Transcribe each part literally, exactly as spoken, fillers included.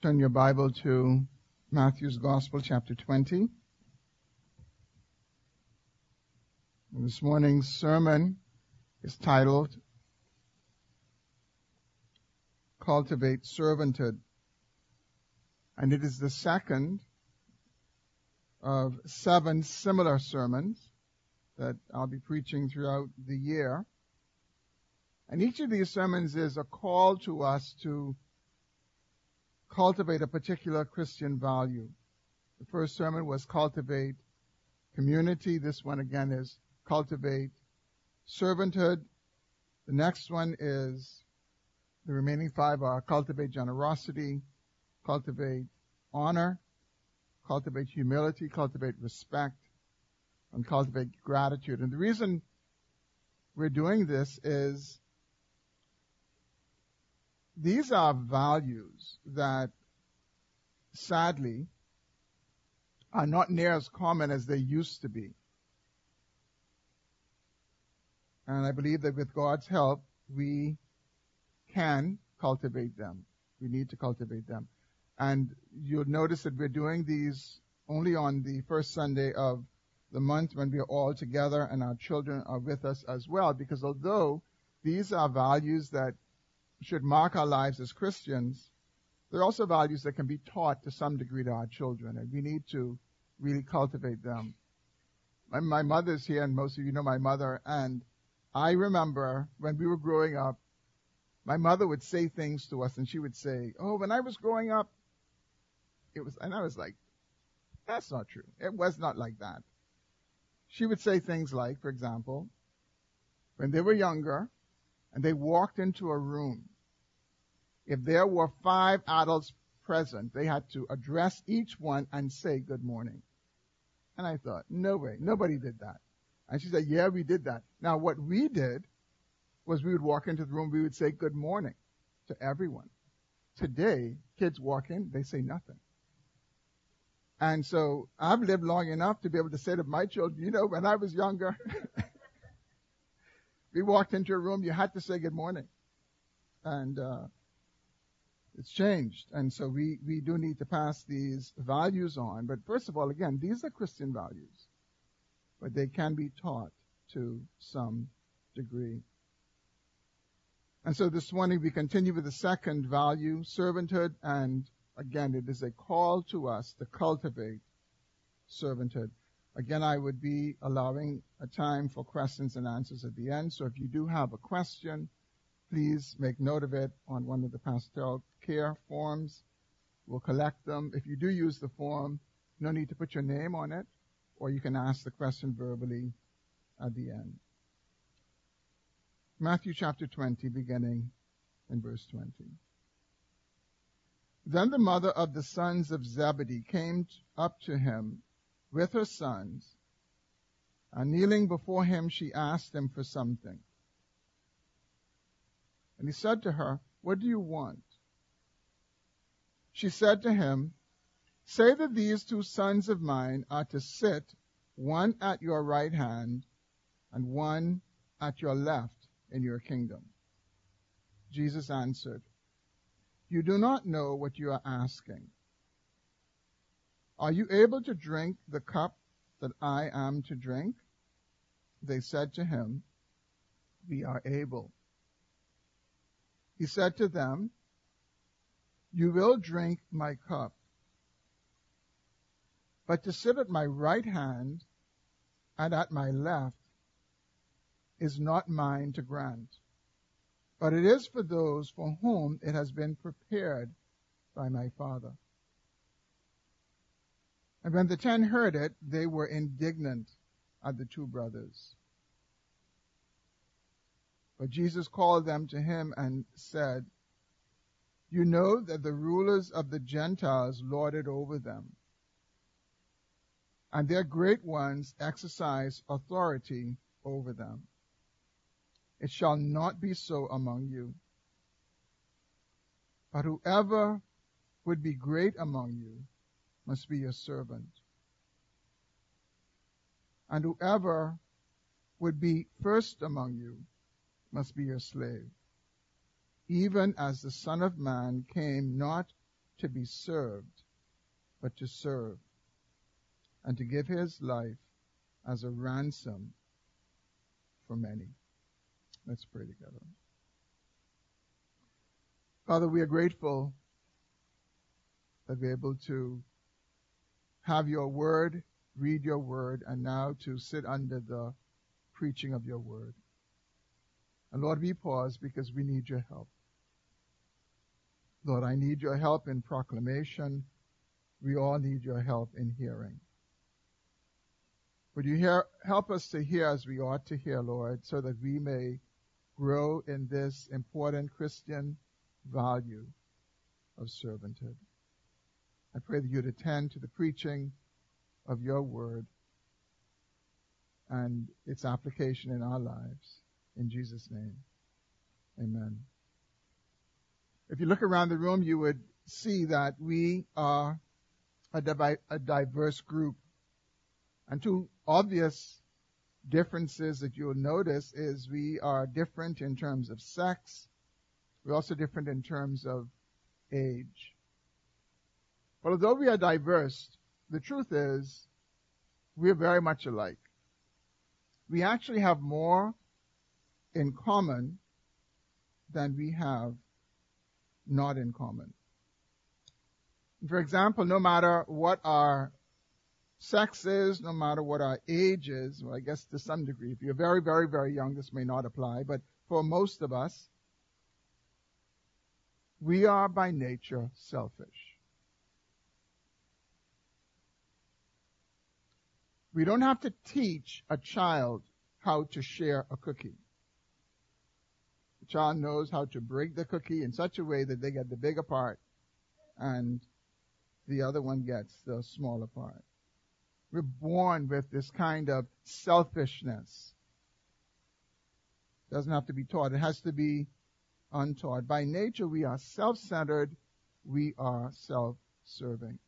Turn your Bible to Matthew's Gospel, chapter twenty. And this morning's sermon is titled, Cultivate Servanthood. And it is the second of seven similar sermons that I'll be preaching throughout the year. And each of these sermons is a call to us to cultivate a particular Christian value. The first sermon was cultivate community. This one again is cultivate servanthood. The next one is, the remaining five are cultivate generosity, cultivate honor, cultivate humility, cultivate respect, and cultivate gratitude. And the reason we're doing this is these are values that, sadly, are not near as common as they used to be. And I believe that with God's help, we can cultivate them. We need to cultivate them. And you'll notice that we're doing these only on the first Sunday of the month when we are all together and our children are with us as well. Because although these are values that should mark our lives as Christians, they're also values that can be taught to some degree to our children, and we need to really cultivate them. My, my mother's here, and most of you know my mother, and I remember when we were growing up, my mother would say things to us, and she would say, oh, when I was growing up, it was, and I was like, that's not true. It was not like that. She would say things like, for example, when they were younger, and they walked into a room. If there were five adults present, they had to address each one and say good morning. And I thought, no way, nobody did that. And she said, yeah, we did that. Now, what we did was we would walk into the room, we would say good morning to everyone. Today, kids walk in, they say nothing. And so I've lived long enough to be able to say to my children, you know, when I was younger, we walked into a room, you had to say good morning. And uh, it's changed. And so we, we do need to pass these values on. But first of all, again, these are Christian values, but they can be taught to some degree. And so this morning we continue with the second value, servanthood. And again, it is a call to us to cultivate servanthood. Again, I would be allowing a time for questions and answers at the end. So if you do have a question, please make note of it on one of the pastoral care forms. We'll collect them. If you do use the form, no need to put your name on it, or you can ask the question verbally at the end. Matthew chapter twenty, beginning in verse twenty. Then the mother of the sons of Zebedee came up to him with her sons, and kneeling before him, she asked him for something. And he said to her, what do you want? She said to him, say that these two sons of mine are to sit, one at your right hand and one at your left in your kingdom. Jesus answered, you do not know what you are asking. Are you able to drink the cup that I am to drink? They said to him, we are able. He said to them, you will drink my cup, but to sit at my right hand and at my left is not mine to grant, but it is for those for whom it has been prepared by my Father. And when the ten heard it, they were indignant at the two brothers. But Jesus called them to him and said, you know that the rulers of the Gentiles lord it over them, and their great ones exercise authority over them. It shall not be so among you. But whoever would be great among you must be your servant. And whoever would be first among you must be your slave, even as the Son of Man came not to be served, but to serve, and to give his life as a ransom for many. Let's pray together. Father, we are grateful that we're able to have your word, read your word, and now to sit under the preaching of your word. And Lord, we pause because we need your help. Lord, I need your help in proclamation. We all need your help in hearing. Would you hear, help us to hear as we ought to hear, Lord, so that we may grow in this important Christian value of servanthood. I pray that you'd attend to the preaching of your word and its application in our lives. In Jesus' name, amen. If you look around the room, you would see that we are a, divi- a diverse group. And two obvious differences that you'll notice is we are different in terms of sex. We're also different in terms of age. But although we are diverse, the truth is we're very much alike. We actually have more in common than we have not in common. For example, no matter what our sex is, no matter what our age is, well, I guess to some degree, if you're very, very, very young, this may not apply, but for most of us, we are by nature selfish. We don't have to teach a child how to share a cookie. The child knows how to break the cookie in such a way that they get the bigger part and the other one gets the smaller part. We're born with this kind of selfishness. It doesn't have to be taught. It has to be untaught. By nature, we are self-centered. We are self-serving.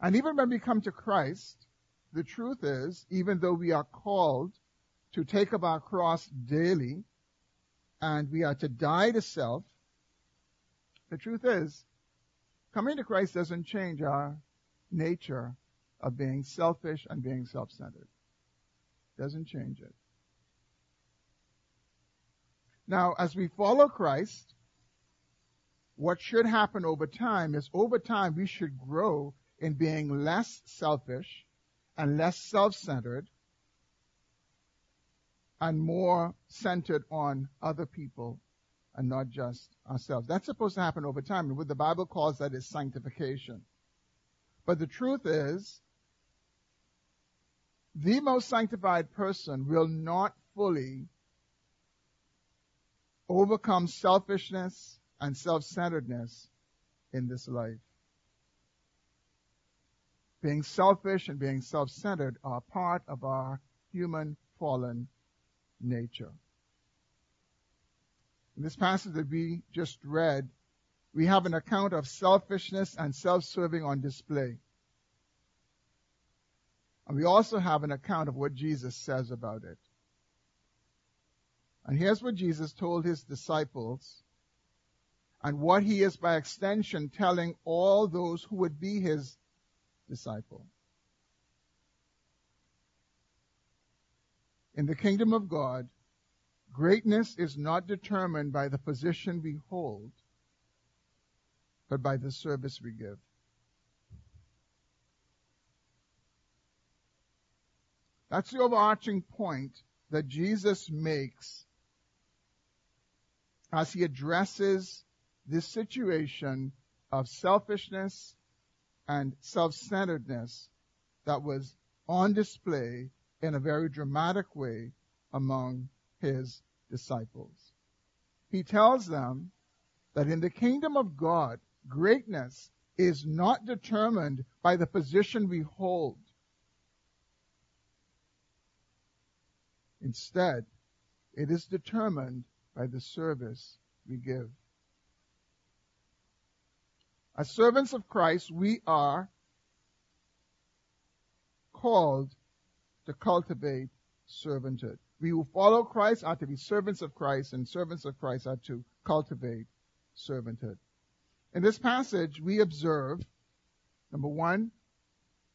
And even when we come to Christ, the truth is, even though we are called to take up our cross daily and we are to die to self, the truth is, coming to Christ doesn't change our nature of being selfish and being self-centered. Doesn't change it. Now, as we follow Christ, what should happen over time is over time we should grow in being less selfish and less self-centered and more centered on other people and not just ourselves. That's supposed to happen over time, and what the Bible calls that is sanctification. But the truth is, the most sanctified person will not fully overcome selfishness and self-centeredness in this life. Being selfish and being self-centered are part of our human fallen nature. In this passage that we just read, we have an account of selfishness and self-serving on display. And we also have an account of what Jesus says about it. And here's what Jesus told his disciples, and what he is by extension telling all those who would be his disciple. In the kingdom of God, greatness is not determined by the position we hold, but by the service we give. That's the overarching point that Jesus makes as he addresses this situation of selfishness and self-centeredness that was on display in a very dramatic way among his disciples. He tells them that in the kingdom of God, greatness is not determined by the position we hold. Instead, it is determined by the service we give. As servants of Christ, we are called to cultivate servanthood. We who follow Christ are to be servants of Christ, and servants of Christ are to cultivate servanthood. In this passage, we observe, number one,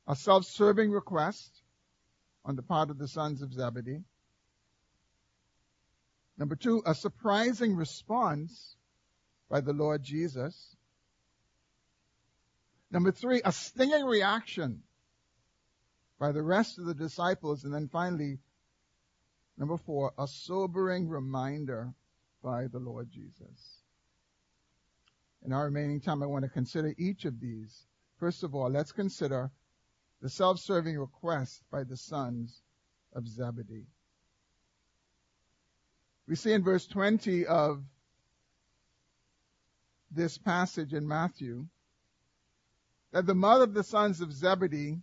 a self-serving request on the part of the sons of Zebedee. Number two, a surprising response by the Lord Jesus. Number three, a stinging reaction by the rest of the disciples. And then finally, number four, a sobering reminder by the Lord Jesus. In our remaining time, I want to consider each of these. First of all, let's consider the self-serving request by the sons of Zebedee. We see in verse twenty of this passage in Matthew that the mother of the sons of Zebedee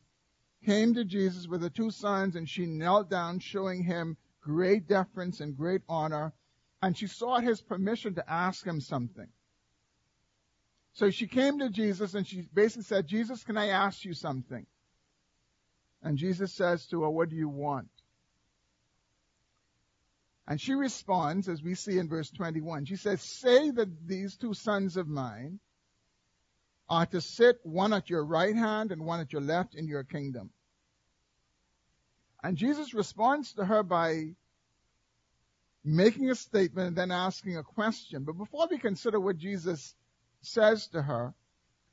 came to Jesus with her two sons, and she knelt down, showing him great deference and great honor, and she sought his permission to ask him something. So she came to Jesus, and she basically said, Jesus, can I ask you something? And Jesus says to her, what do you want? And she responds, as we see in verse twenty-one, she says, say that these two sons of mine are to sit one at your right hand and one at your left in your kingdom. And Jesus responds to her by making a statement and then asking a question. But before we consider what Jesus says to her,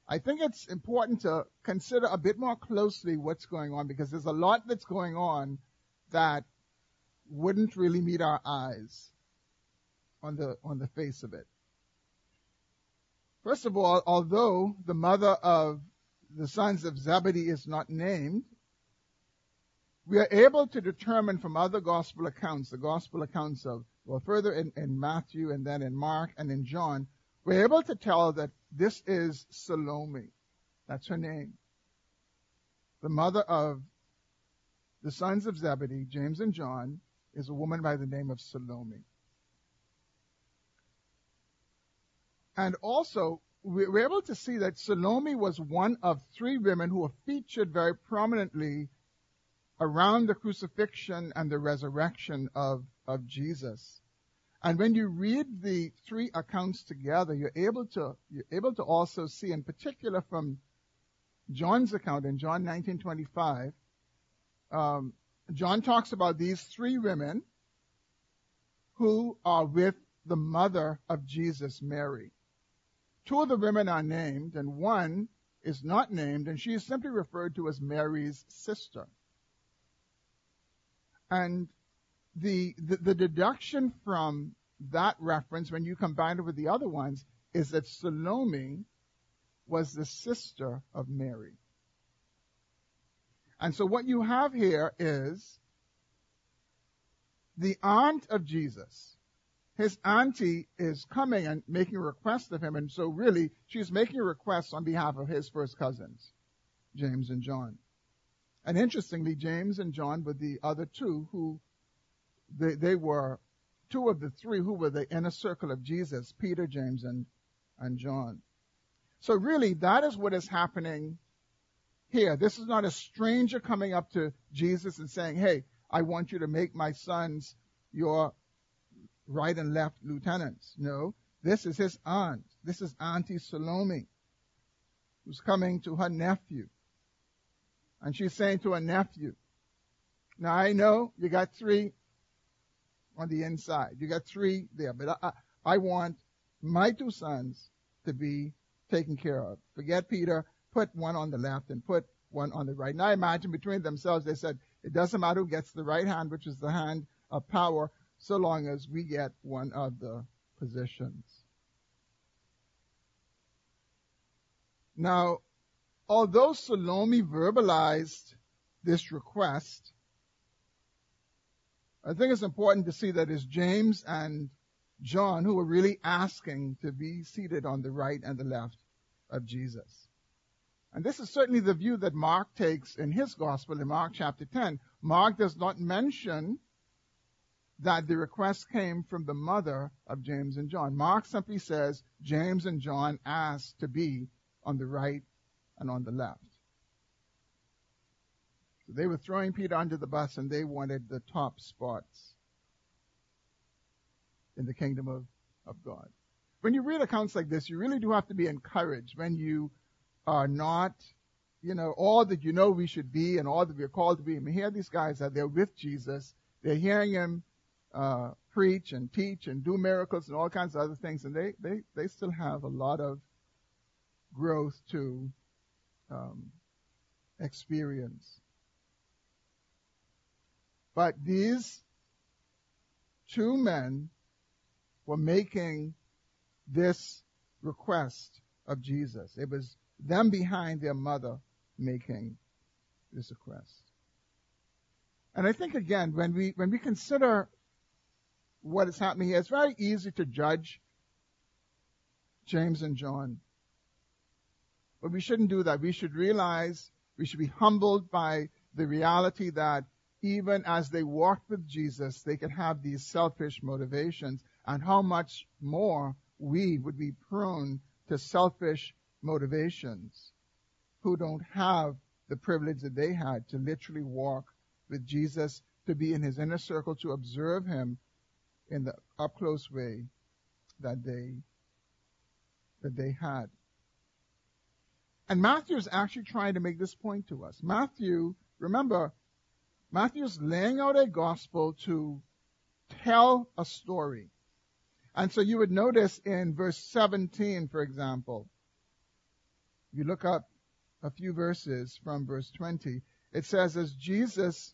I think it's important to consider a bit more closely what's going on, because there's a lot that's going on that wouldn't really meet our eyes on the on the face of it. First of all, although the mother of the sons of Zebedee is not named, we are able to determine from other gospel accounts, the gospel accounts of, well, further in, in Matthew and then in Mark and in John, we're able to tell that this is Salome. That's her name. The mother of the sons of Zebedee, James and John, is a woman by the name of Salome. And also, we're able to see that Salome was one of three women who are featured very prominently around the crucifixion and the resurrection of, of Jesus. And when you read the three accounts together, you're able to you're able to also see, in particular from John's account in John nineteen twenty-five, um, John talks about these three women who are with the mother of Jesus, Mary. Two of the women are named, and one is not named, and she is simply referred to as Mary's sister. And the, the the deduction from that reference, when you combine it with the other ones, is that Salome was the sister of Mary. And so what you have here is the aunt of Jesus. His auntie is coming and making a request of him, and so really she's making a request on behalf of his first cousins, James and John. And interestingly, James and John were the other two who, they, they were two of the three who were the inner circle of Jesus, Peter, James, and, and John. So really, that is what is happening here. This is not a stranger coming up to Jesus and saying, hey, I want you to make my sons your right and left lieutenants. No, this is his aunt. This is Auntie Salome, who's coming to her nephew. And she's saying to her nephew, now I know you got three on the inside. You got three there, but I, I want my two sons to be taken care of. Forget Peter, put one on the left and put one on the right. And I imagine between themselves they said, it doesn't matter who gets the right hand, which is the hand of power, so long as we get one of the positions. Now, although Salome verbalized this request, I think it's important to see that it's James and John who are really asking to be seated on the right and the left of Jesus. And this is certainly the view that Mark takes in his gospel in Mark chapter ten. Mark does not mention that the request came from the mother of James and John. Mark simply says James and John asked to be on the right and on the left. So they were throwing Peter under the bus, and they wanted the top spots in the kingdom of, of God. when you read accounts like this, you really do have to be encouraged when you are not, you know, all that you know we should be and all that we're called to be. And we hear these guys that they're with Jesus. They're hearing him uh, preach and teach and do miracles and all kinds of other things. And they, they, they still have a lot of growth to um, experience. But these two men were making this request of Jesus. It was them behind their mother making this request. And I think, again, when we when we consider what is happening here, it's very easy to judge James and John. But we shouldn't do that. We should realize, we should be humbled by the reality that even as they walked with Jesus, they could have these selfish motivations, and how much more we would be prone to selfish motivations who don't have the privilege that they had to literally walk with Jesus, to be in his inner circle, to observe him in the up-close way that they, that they had. And Matthew is actually trying to make this point to us. Matthew, remember, Matthew's laying out a gospel to tell a story. And so you would notice in verse seventeen, for example, you look up a few verses from verse twenty, it says, as Jesus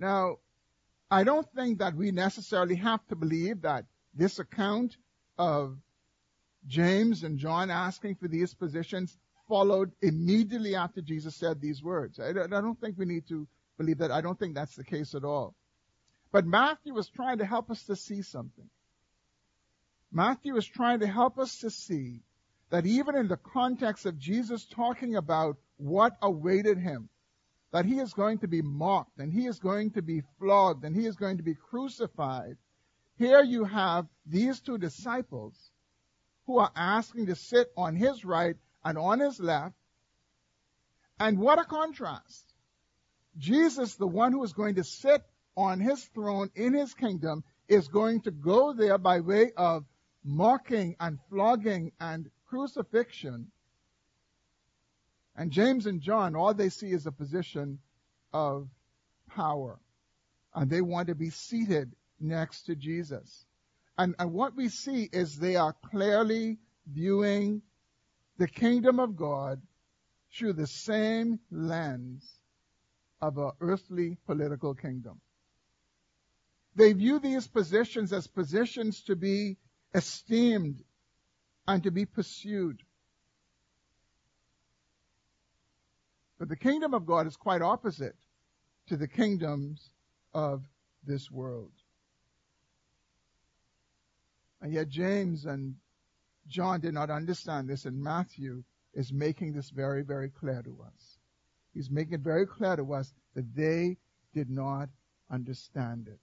Now, I don't think that we necessarily have to believe that this account of James and John asking for these positions followed immediately after Jesus said these words. I don't think we need to believe that. I don't think that's the case at all. But Matthew was trying to help us to see something. Matthew is trying to help us to see that even in the context of Jesus talking about what awaited him, that he is going to be mocked and he is going to be flogged and he is going to be crucified, here you have these two disciples who are asking to sit on his right and on his left. And what a contrast. Jesus, the one who is going to sit on his throne in his kingdom, is going to go there by way of mocking and flogging and crucifixion. And James and John, all they see is a position of power. And they want to be seated next to Jesus. And, and what we see is they are clearly viewing the kingdom of God through the same lens of an earthly political kingdom. They view these positions as positions to be esteemed and to be pursued. But the kingdom of God is quite opposite to the kingdoms of this world. And yet James and John did not understand this, and Matthew is making this very, very clear to us. He's making it very clear to us that they did not understand it.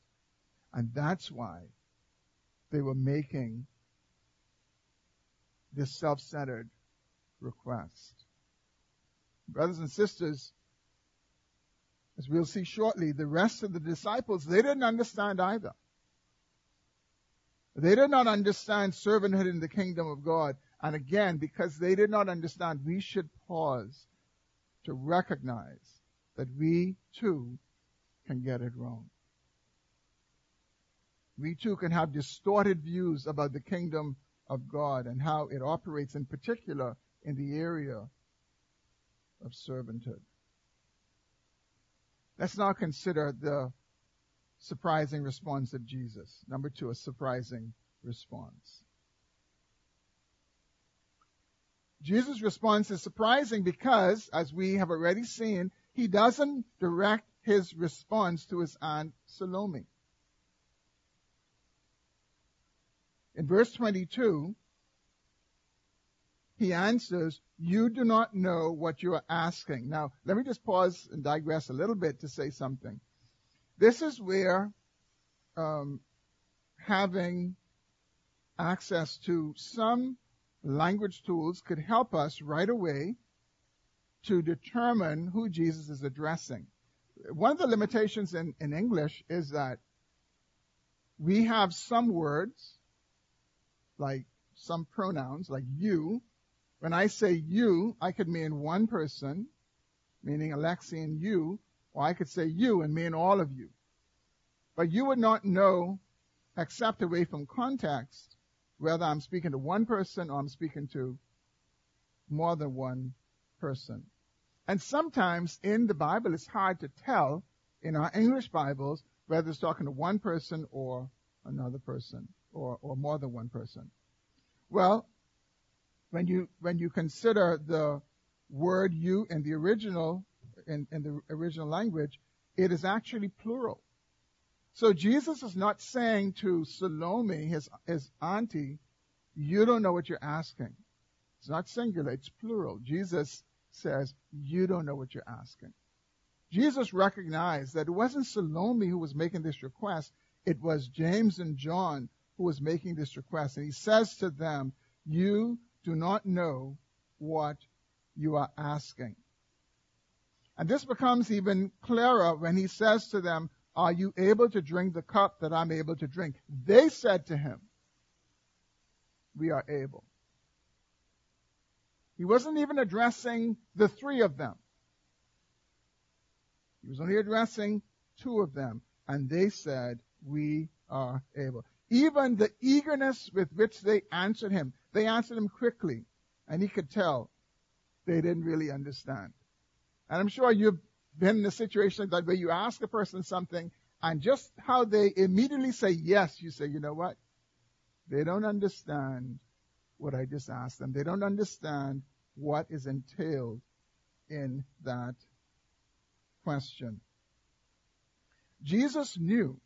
And that's why they were making this self-centered request. Brothers and sisters, as we'll see shortly, the rest of the disciples, they didn't understand either. They did not understand servanthood in the kingdom of God. And again, because they did not understand, we should pause to recognize that we too can get it wrong. We too can have distorted views about the kingdom of God and how it operates, in particular in the area of servanthood. Let's now consider the surprising response of Jesus. Number two, a surprising response. Jesus' response is surprising because, as we have already seen, he doesn't direct his response to his aunt Salome. In verse twenty-two, he answers, you do not know what you are asking. Now, let me just pause and digress a little bit to say something. This is where um, having access to some language tools could help us right away to determine who Jesus is addressing. One of the limitations in, in English is that we have some words, like some pronouns, like you. When I say you, I could mean one person, meaning Alexi and you, or I could say you and mean all of you. But you would not know, except away from context, whether I'm speaking to one person or I'm speaking to more than one person. And sometimes in the Bible, it's hard to tell in our English Bibles whether it's talking to one person or another person or, or more than one person. Well, when you when you consider the word you in the original, in, in the original language, it is actually plural. So Jesus is not saying to Salome, his his auntie, you don't know what you're asking. It's not singular, it's plural. Jesus says, you don't know what you're asking. Jesus recognized that it wasn't Salome who was making this request. It was James and John who was making this request. And he says to them, you do not know what you are asking. And this becomes even clearer when he says to them, are you able to drink the cup that I'm able to drink? They said to him, we are able. He wasn't even addressing the three of them. He was only addressing two of them, and they said, we are able. Even the eagerness with which they answered him, they answered him quickly, and he could tell they didn't really understand. And I'm sure you've been in a situation that where you ask a person something, and just how they immediately say yes, you say, you know what? They don't understand what I just asked them. They don't understand what is entailed in that question. Jesus knew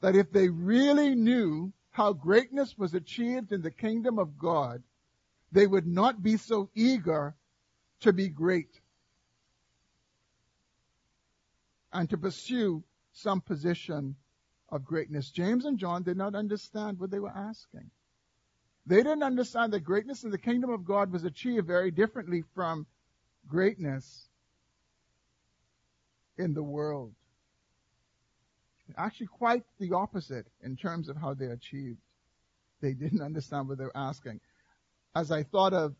that if they really knew how greatness was achieved in the kingdom of God, they would not be so eager to be great and to pursue some position of greatness. James and John did not understand what they were asking. They didn't understand that greatness in the kingdom of God was achieved very differently from greatness in the world. Actually, quite the opposite in terms of how they're achieved. They didn't understand what they were asking. As I thought of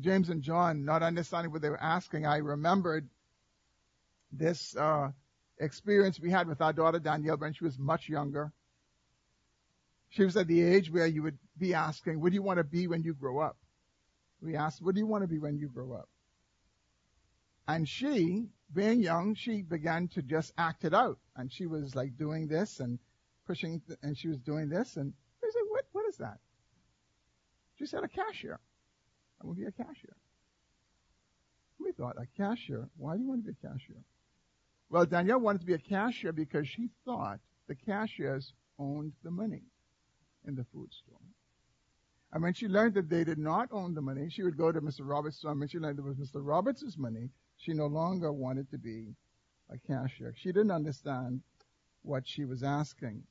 James and John not understanding what they were asking, I remembered this uh, experience we had with our daughter Danielle when she was much younger. She was at the age where you would be asking, what do you want to be when you grow up? We asked, what do you want to be when you grow up? And she, being young, she began to just act it out. And she was like doing this and pushing, th- and she was doing this. And I said, what, what is that? She said, a cashier. I want to be a cashier. We thought, a cashier? Why do you want to be a cashier? Well, Danielle wanted to be a cashier because she thought the cashiers owned the money in the food store. And when she learned that they did not own the money, she would go to Mister Roberts' store. And when she learned it was Mister Roberts' money, she no longer wanted to be a cashier. She didn't understand what she was asking.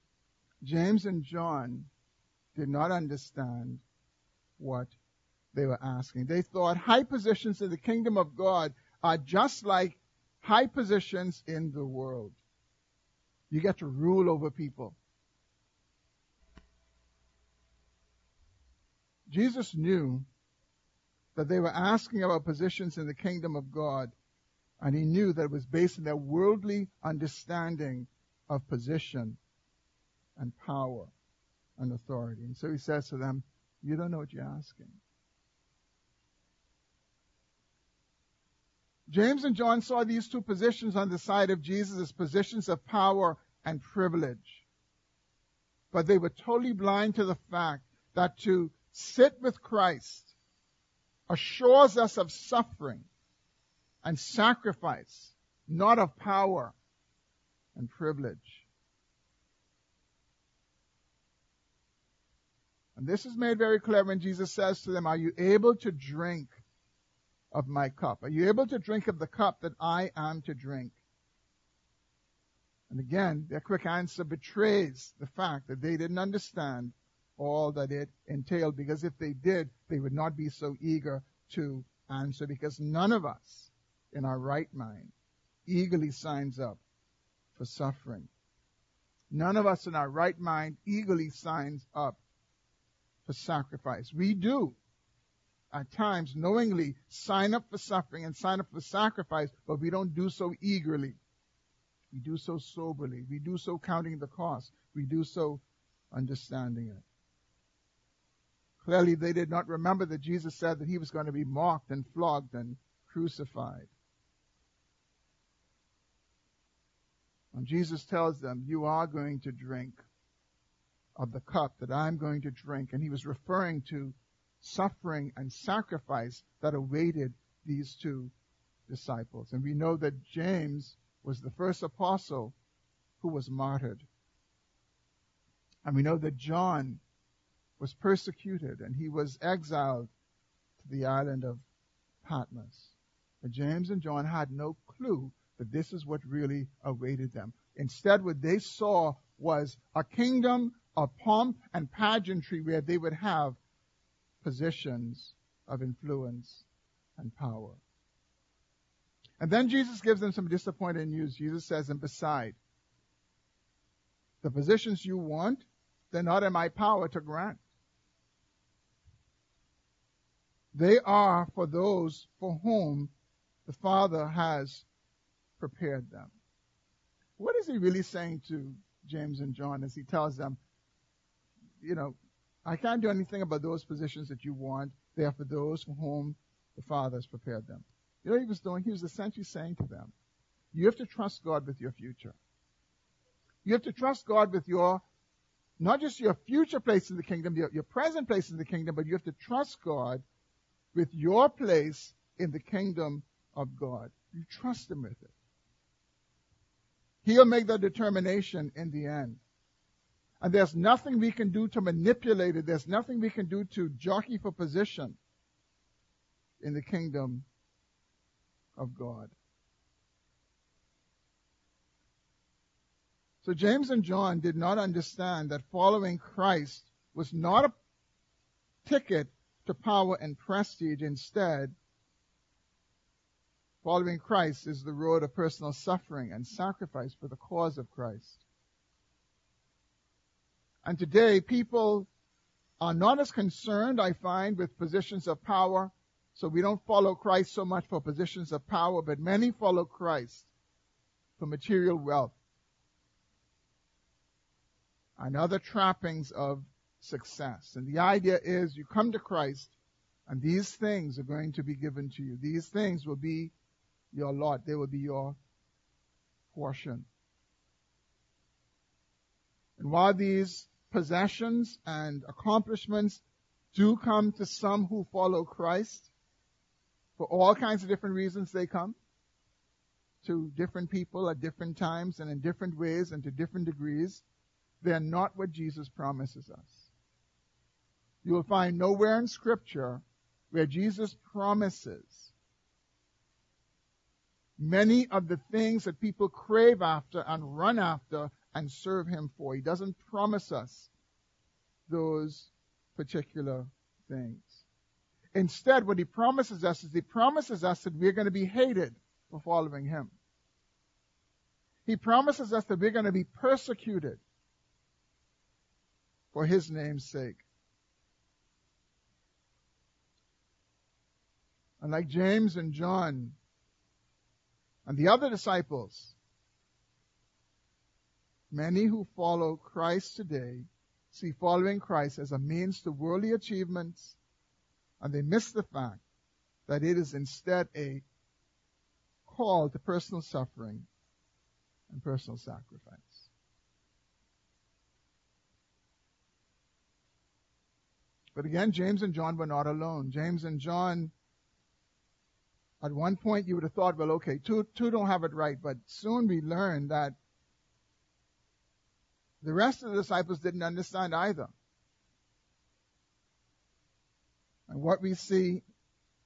James and John did not understand what they were asking. They thought high positions in the kingdom of God are just like high positions in the world. You get to rule over people. Jesus knew that they were asking about positions in the kingdom of God, and he knew that it was based on their worldly understanding of position and power and authority. And so he says to them, you don't know what you're asking. James and John saw these two positions on the side of Jesus as positions of power and privilege. But they were totally blind to the fact that to sit with Christ assures us of suffering and sacrifice, not of power and privilege. And this is made very clear when Jesus says to them, are you able to drink of my cup? Are you able to drink of the cup that I am to drink? And again, their quick answer betrays the fact that they didn't understand all that it entailed, because if they did, they would not be so eager to answer, because none of us in our right mind eagerly signs up for suffering. None of us in our right mind eagerly signs up for sacrifice. We do, at times, knowingly sign up for suffering and sign up for sacrifice, but we don't do so eagerly. We do so soberly. We do so counting the cost. We do so understanding it. Clearly, they did not remember that Jesus said that he was going to be mocked and flogged and crucified. And Jesus tells them, you are going to drink of the cup that I'm going to drink. And he was referring to suffering and sacrifice that awaited these two disciples. And we know that James was the first apostle who was martyred. And we know that John was persecuted and he was exiled to the island of Patmos. But James and John had no clue that this is what really awaited them. Instead, what they saw was a kingdom of pomp and pageantry where they would have positions of influence and power. And then Jesus gives them some disappointing news. Jesus says, and beside, the positions you want, they're not in my power to grant. They are for those for whom the Father has prepared them. What is he really saying to James and John as he tells them, you know, I can't do anything about those positions that you want. They are for those for whom the Father has prepared them. You know what he was doing? He was essentially saying to them, you have to trust God with your future. You have to trust God with your, not just your future place in the kingdom, your, your present place in the kingdom, but you have to trust God with your place in the kingdom of God. You trust him with it. He'll make that determination in the end. And there's nothing we can do to manipulate it. There's nothing we can do to jockey for position in the kingdom of God. So James and John did not understand that following Christ was not a ticket to power and prestige. Instead, following Christ is the road of personal suffering and sacrifice for the cause of Christ. And today, people are not as concerned, I find, with positions of power. So we don't follow Christ so much for positions of power, but many follow Christ for material wealth and other trappings of success. And the idea is you come to Christ and these things are going to be given to you. These things will be your lot. They will be your portion. And while these possessions and accomplishments do come to some who follow Christ, for all kinds of different reasons they come to different people at different times and in different ways and to different degrees, they're not what Jesus promises us. You will find nowhere in Scripture where Jesus promises many of the things that people crave after and run after and serve him for. He doesn't promise us those particular things. Instead, what he promises us is he promises us that we're going to be hated for following him. He promises us that we're going to be persecuted for his name's sake. And like James and John and the other disciples, many who follow Christ today see following Christ as a means to worldly achievements, and they miss the fact that it is instead a call to personal suffering and personal sacrifice. But again, James and John were not alone. James and John, at one point you would have thought, well, okay, two, two don't have it right, but soon we learned that the rest of the disciples didn't understand either. And what we see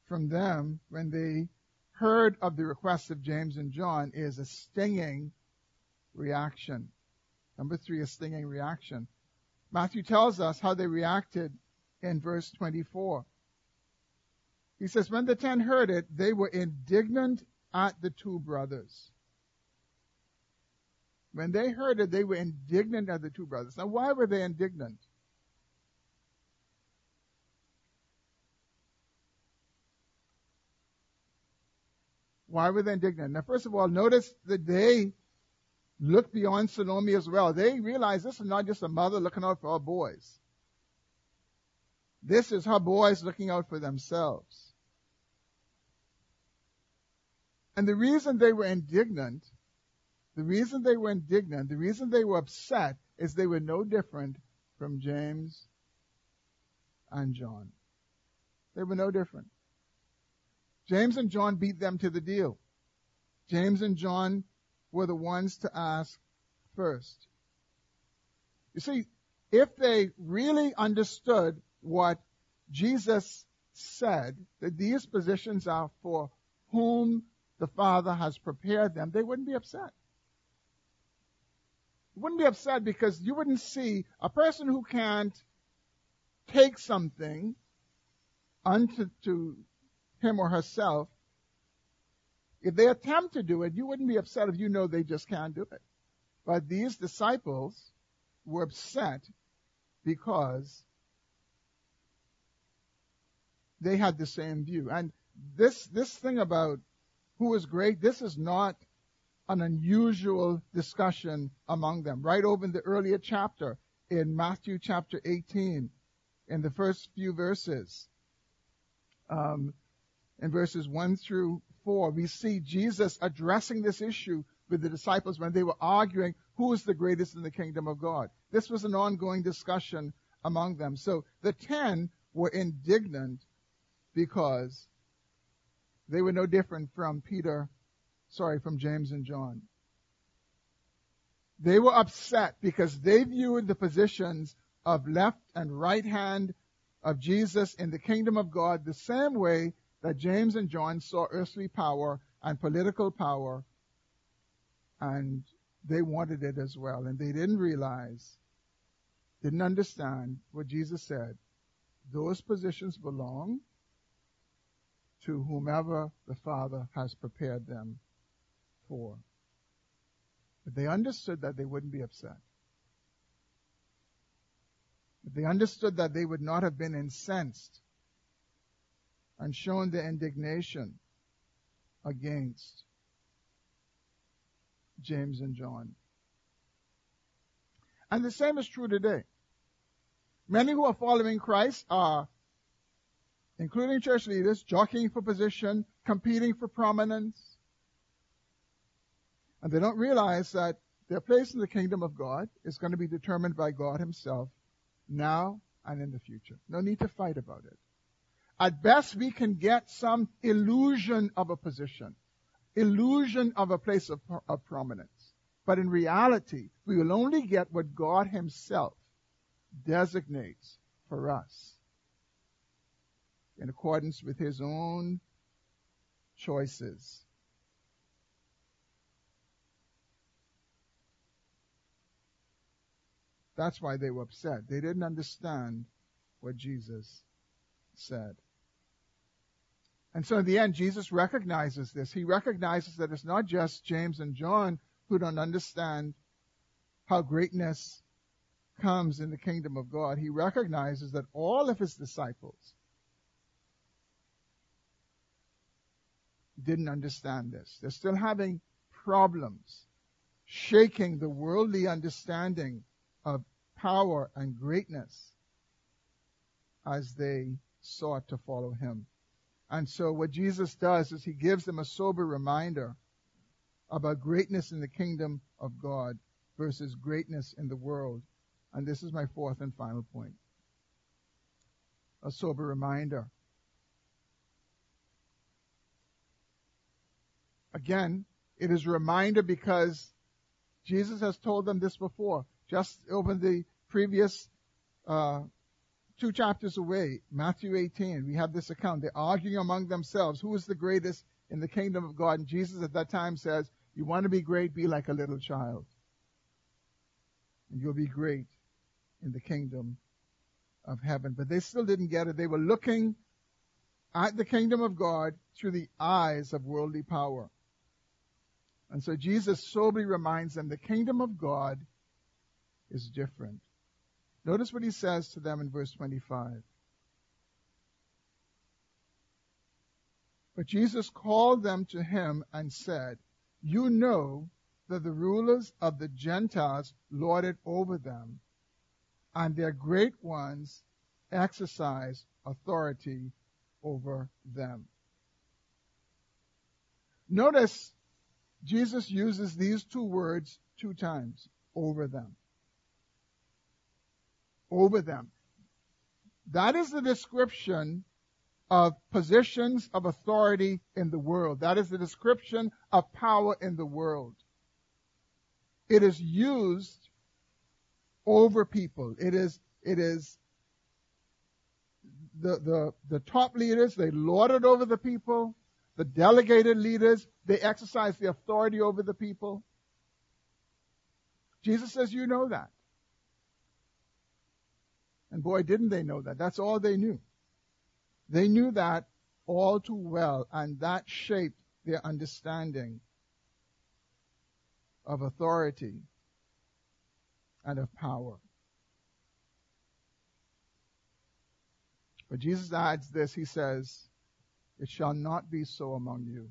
from them when they heard of the request of James and John is a stinging reaction. Number three, a stinging reaction. Matthew tells us how they reacted in verse twenty-four. He says, when the ten heard it, they were indignant at the two brothers. When they heard it, they were indignant at the two brothers. Now, why were they indignant? Why were they indignant? Now, first of all, notice that they looked beyond Salome as well. They realized this is not just a mother looking out for her boys. This is her boys looking out for themselves. And the reason they were indignant, the reason they were indignant, the reason they were upset is they were no different from James and John. They were no different. James and John beat them to the deal. James and John were the ones to ask first. You see, if they really understood what Jesus said, that these positions are for whom the Father has prepared them, they wouldn't be upset. They wouldn't be upset because you wouldn't see a person who can't take something unto to him or herself. If they attempt to do it, you wouldn't be upset if you know they just can't do it. But these disciples were upset because they had the same view. And this this thing about who is great, this is not an unusual discussion among them. Right over in the earlier chapter, in Matthew chapter eighteen, in the first few verses, um, in verses one through four, we see Jesus addressing this issue with the disciples when they were arguing who is the greatest in the kingdom of God. This was an ongoing discussion among them. So the ten were indignant because they were no different from Peter, sorry, from James and John. They were upset because they viewed the positions of left and right hand of Jesus in the kingdom of God the same way that James and John saw earthly power and political power, and they wanted it as well. And they didn't realize, didn't understand what Jesus said. Those positions belong to whomever the Father has prepared them for. But they understood that they wouldn't be upset. But they understood that they would not have been incensed and shown their indignation against James and John. And the same is true today. Many who are following Christ are, including church leaders, jockeying for position, competing for prominence. And they don't realize that their place in the kingdom of God is going to be determined by God himself now and in the future. No need to fight about it. At best, we can get some illusion of a position, illusion of a place of, of prominence. But in reality, we will only get what God himself designates for us in accordance with his own choices. That's why they were upset. They didn't understand what Jesus said. And so in the end, Jesus recognizes this. He recognizes that it's not just James and John who don't understand how greatness comes in the kingdom of God. He recognizes that all of his disciples didn't understand this. They're still having problems shaking the worldly understanding of power and greatness as they sought to follow him. And so what Jesus does is he gives them a sober reminder about greatness in the kingdom of God versus greatness in the world. And this is my fourth and final point. A sober reminder. Again, it is a reminder because Jesus has told them this before. Just over the previous uh, two chapters away, Matthew eighteen, we have this account. They're arguing among themselves, who is the greatest in the kingdom of God? And Jesus at that time says, you want to be great, be like a little child. And you'll be great in the kingdom of heaven. But they still didn't get it. They were looking at the kingdom of God through the eyes of worldly power. And so Jesus soberly reminds them the kingdom of God is different. Notice what he says to them in verse twenty-five. But Jesus called them to him and said, you know that the rulers of the Gentiles lord it over them, and their great ones exercise authority over them. Notice Jesus uses these two words two times, over them. Over them. That is the description of positions of authority in the world. That is the description of power in the world. It is used over people. It is, it is the, the, the top leaders, they lord it over the people. The delegated leaders, they exercise the authority over the people. Jesus says, you know that. And boy, didn't they know that. That's all they knew. They knew that all too well, and that shaped their understanding of authority and of power. But Jesus adds this, he says, it shall not be so among you.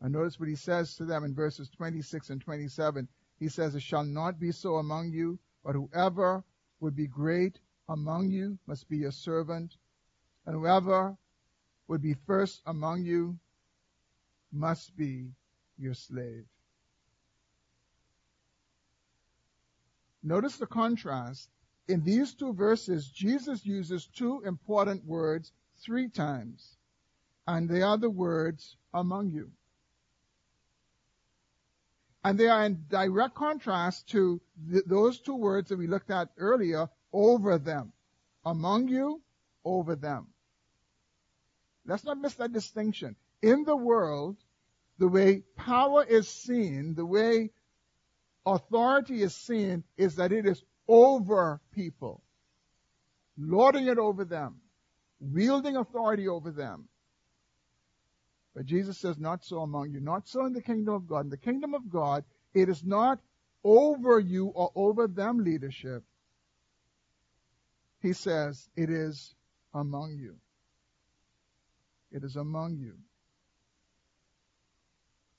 And notice what he says to them in verses twenty-six and twenty-seven. He says, it shall not be so among you, but whoever would be great among you must be your servant, and whoever would be first among you must be your slave. Notice the contrast. In these two verses, Jesus uses two important words three times, and they are the words among you. And they are in direct contrast to th- those two words that we looked at earlier, over them. Among you, over them. Let's not miss that distinction. In the world, the way power is seen, the way authority is seen, is that it is over people, lording it over them, wielding authority over them. But Jesus says, not so among you, not so in the kingdom of God. In the kingdom of God, it is not over you or over them leadership. He says, it is among you. It is among you.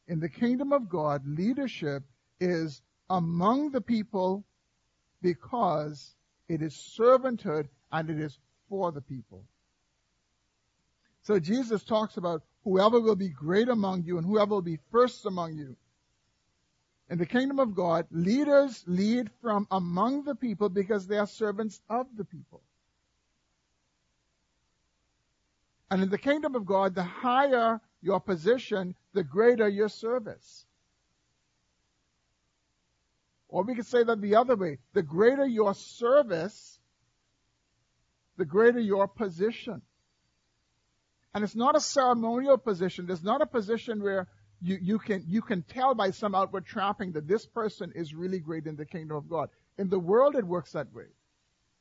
In the kingdom of God, leadership is among the people because it is servanthood and it is for the people. So Jesus talks about whoever will be great among you and whoever will be first among you. In the kingdom of God, leaders lead from among the people because they are servants of the people. And in the kingdom of God, the higher your position, the greater your service. Or we could say that the other way. The greater your service, the greater your position. And it's not a ceremonial position. It's not a position where you, you can you can tell by some outward trapping that this person is really great in the kingdom of God. In the world, it works that way.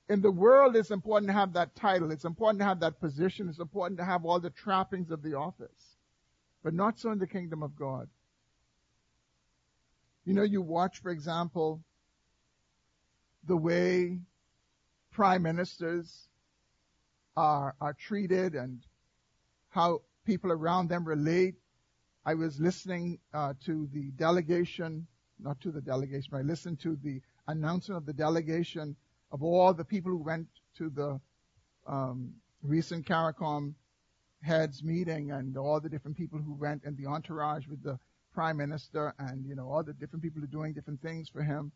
In the world, it's important to have that title. It's important to have that position. It's important to have all the trappings of the office. But not so in the kingdom of God. You know, you watch, for example, the way prime ministers are, are treated and how people around them relate. I was listening uh, to the delegation, not to the delegation, but I listened to the announcement of the delegation of all the people who went to the um, recent CARICOM heads meeting, and all the different people who went and the entourage with the prime minister, and, you know, all the different people are doing different things for him.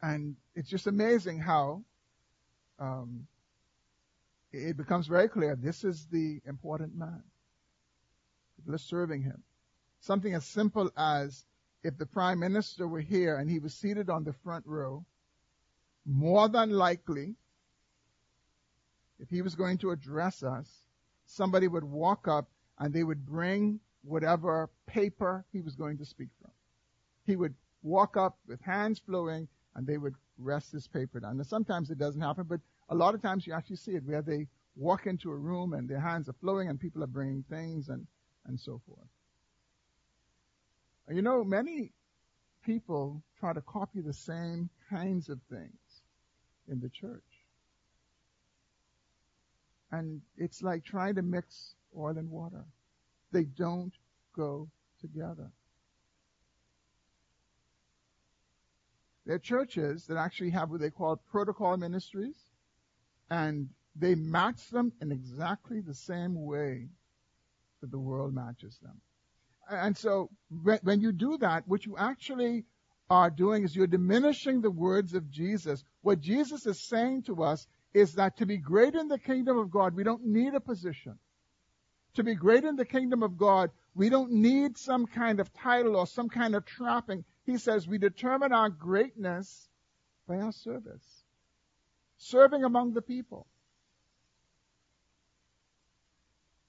And it's just amazing how um, it becomes very clear this is the important man. People are serving him. Something as simple as if the prime minister were here and he was seated on the front row, more than likely, if he was going to address us, somebody would walk up and they would bring whatever paper he was going to speak from. He would walk up with hands flowing and they would rest his paper down. Now, sometimes it doesn't happen, but a lot of times you actually see it where they walk into a room and their hands are flowing and people are bringing things and, and so forth. You know, many people try to copy the same kinds of things in the church. And it's like trying to mix oil and water. They don't go together. There are churches that actually have what they call protocol ministries, and they match them in exactly the same way that the world matches them. And so when you do that, what you actually are doing is you're diminishing the words of Jesus. What Jesus is saying to us is that to be great in the kingdom of God, we don't need a position. To be great in the kingdom of God, we don't need some kind of title or some kind of trapping. He says we determine our greatness by our service, serving among the people,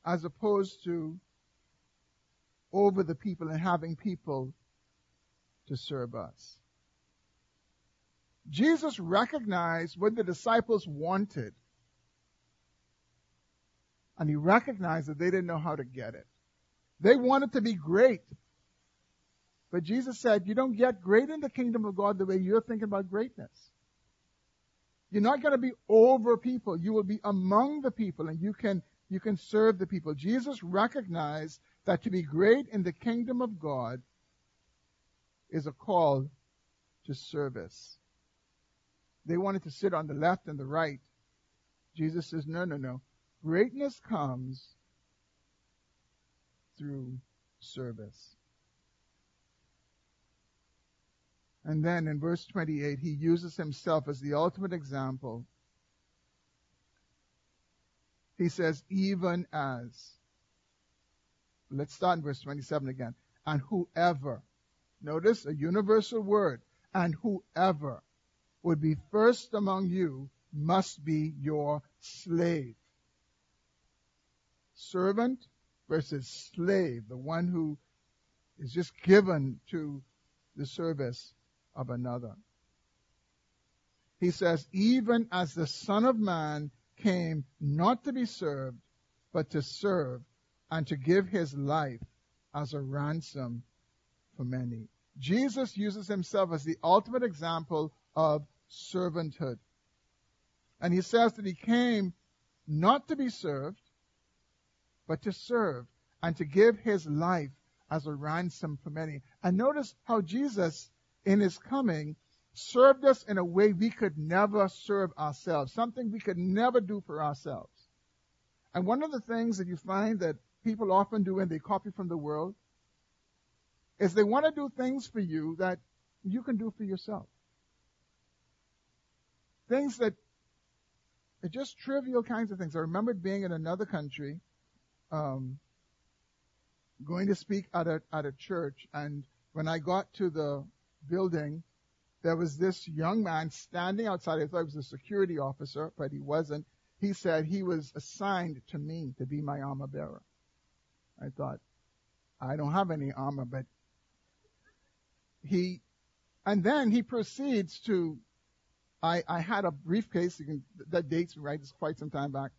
as opposed to over the people and having people to serve us. Jesus recognized what the disciples wanted, and he recognized that they didn't know how to get it. They wanted to be great, but Jesus said, you don't get great in the kingdom of God the way you're thinking about greatness. You're not going to be over people. You will be among the people, and you can you can serve the people. Jesus recognized that to be great in the kingdom of God is a call to service. They wanted to sit on the left and the right. Jesus says, no, no, no. Greatness comes through service. And then in verse twenty-eight, he uses himself as the ultimate example. He says, even as. Let's start in verse twenty-seven again. And whoever, notice a universal word, and whoever would be first among you must be your slave. Servant versus slave, the one who is just given to the service of another. He says, even as the Son of Man came not to be served, but to serve, and to give his life as a ransom for many. Jesus uses himself as the ultimate example of servanthood. And he says that he came not to be served, but to serve and to give his life as a ransom for many. And notice how Jesus, in his coming, served us in a way we could never serve ourselves, something we could never do for ourselves. And one of the things that you find that people often do when they copy from the world is they want to do things for you that you can do for yourself. Things that are just trivial kinds of things. I remember being in another country, um, going to speak at a, at a church, and when I got to the building, there was this young man standing outside. I thought he was a security officer, but he wasn't. He said he was assigned to me to be my armor bearer. I thought, I don't have any armor, but he, and then he proceeds to, I, I had a briefcase, you can, that dates me, right? It's quite some time back.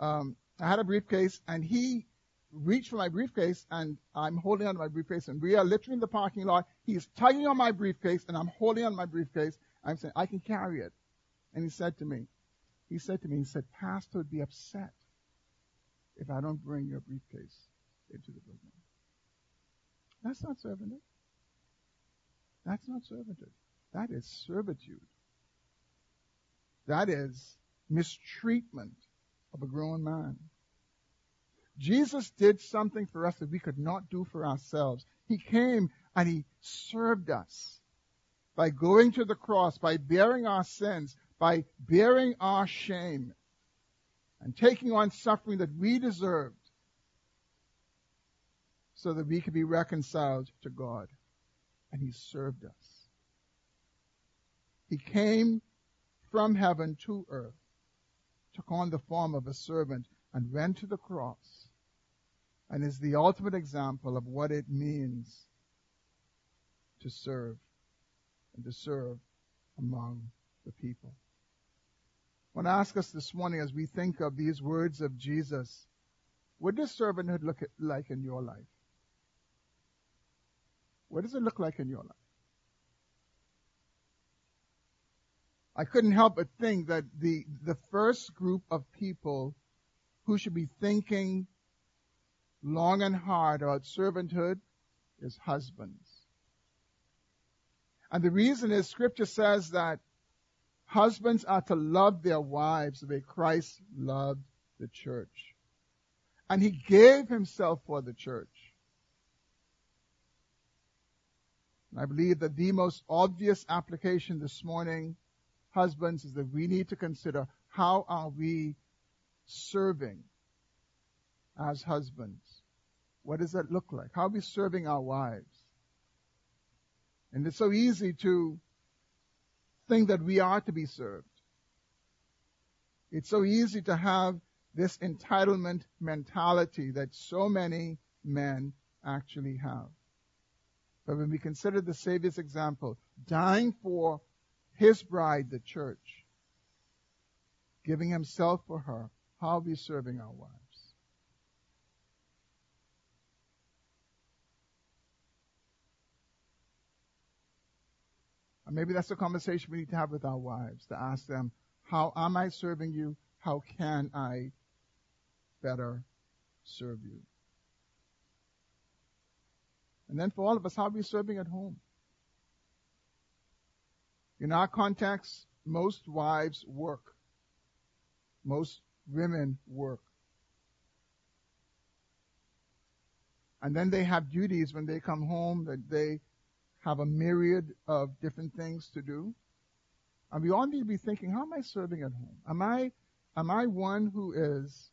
Um, I had a briefcase, and he reached for my briefcase, and I'm holding on to my briefcase, and we are literally in the parking lot. He's tugging on my briefcase, and I'm holding on to my briefcase. I'm saying, I can carry it. And he said to me, he said to me, he said, Pastor would be upset if I don't bring your briefcase into the building. That's not servanthood. That's not servanthood. That is servitude. That is mistreatment of a grown man. Jesus did something for us that we could not do for ourselves. He came and he served us by going to the cross, by bearing our sins, by bearing our shame and taking on suffering that we deserved so that we could be reconciled to God. And he served us. He came from heaven to earth, took on the form of a servant, and went to the cross, and is the ultimate example of what it means to serve, and to serve among the people. I want to ask us this morning, as we think of these words of Jesus, what does servanthood look like in your life? What does it look like in your life? I couldn't help but think that the, the first group of people who should be thinking long and hard about servanthood is husbands. And the reason is Scripture says that husbands are to love their wives the way Christ loved the church. And he gave himself for the church. And I believe that the most obvious application this morning, husbands, is that we need to consider, how are we serving as husbands? What does that look like? How are we serving our wives? And it's so easy to think that we are to be served. It's so easy to have this entitlement mentality that so many men actually have. But when we consider the Savior's example, dying for his bride, the church, giving himself for her, how are we serving our wives? Maybe that's a conversation we need to have with our wives, to ask them, how am I serving you? How can I better serve you? And then for all of us, how are we serving at home? In our context, most wives work. Most women work. And then they have duties when they come home that they have a myriad of different things to do. And we all need to be thinking, how am I serving at home? Am I am I one who is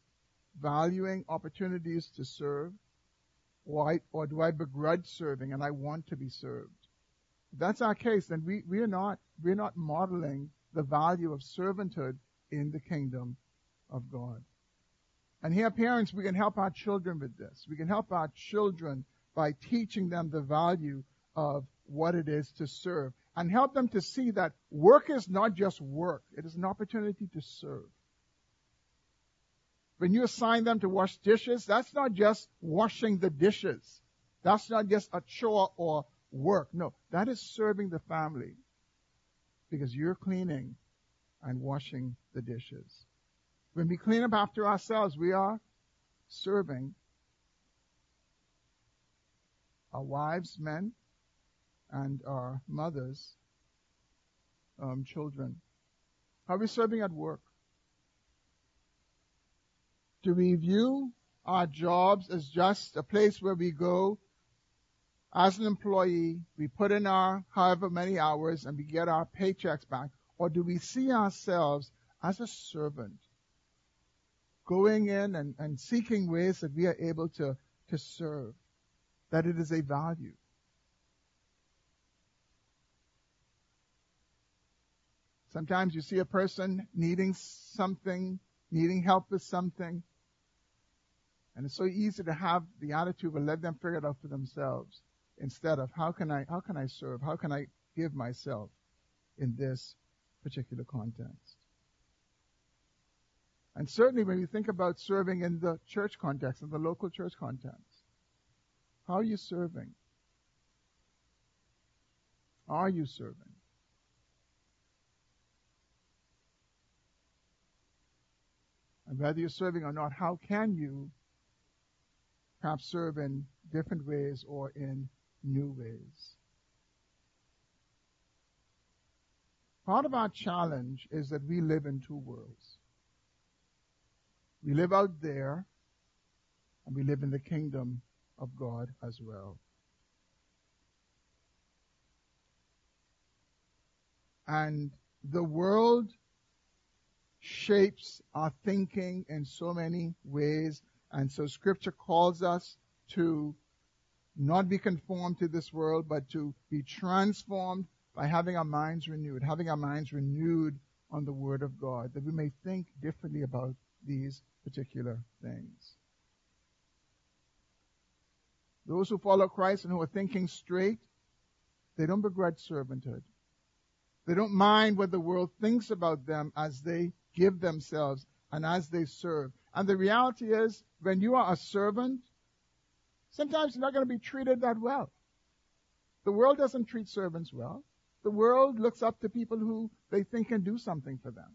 valuing opportunities to serve? Or, I, or do I begrudge serving and I want to be served? If that's our case, then we, we are not we're not modeling the value of servanthood in the kingdom of God. And here, parents, we can help our children with this. We can help our children by teaching them the value of what it is to serve, and help them to see that work is not just work. It is an opportunity to serve. When you assign them to wash dishes, that's not just washing the dishes. That's not just a chore or work. No, that is serving the family, because you're cleaning and washing the dishes. When we clean up after ourselves, we are serving our wives, men, and our mothers, um, children. How are we serving at work? Do we view our jobs as just a place where we go as an employee, we put in our however many hours, and we get our paychecks back? Or do we see ourselves as a servant, going in and, and seeking ways that we are able to, to serve, that it is a value? Sometimes you see a person needing something, needing help with something, and it's so easy to have the attitude, but let them figure it out for themselves, instead of how can I, how can I serve? How can I give myself in this particular context? And certainly when you think about serving in the church context, in the local church context, how are you serving? Are you serving? And whether you're serving or not, how can you perhaps serve in different ways or in new ways? Part of our challenge is that we live in two worlds. We live out there, and we live in the kingdom of God as well. And the world shapes our thinking in so many ways, and so Scripture calls us to not be conformed to this world, but to be transformed by having our minds renewed, having our minds renewed on the Word of God, that we may think differently about these particular things. Those who follow Christ and who are thinking straight, they don't begrudge servanthood. They don't mind what the world thinks about them as they give themselves and as they serve. And the reality is, when you are a servant, sometimes you're not going to be treated that well. The world doesn't treat servants well. The world looks up to people who they think can do something for them.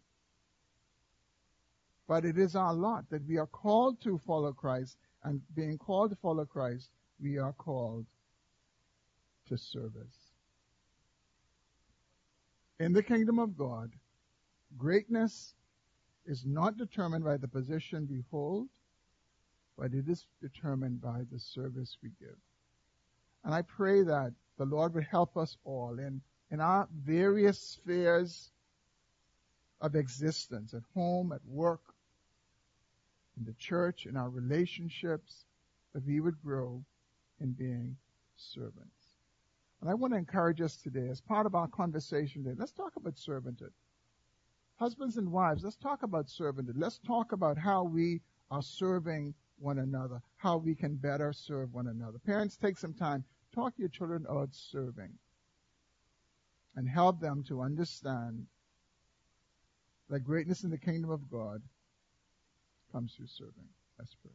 But it is our lot that we are called to follow Christ, and being called to follow Christ, we are called to service. In the kingdom of God, greatness is not determined by the position we hold, but it is determined by the service we give. And I pray that the Lord would help us all in, in our various spheres of existence, at home, at work, in the church, in our relationships, that we would grow in being servants. And I want to encourage us today, as part of our conversation today, let's talk about servanthood. Husbands and wives, let's talk about servanthood. Let's talk about how we are serving one another, how we can better serve one another. Parents, take some time. Talk to your children about serving and help them to understand that greatness in the kingdom of God comes through serving. Let's pray.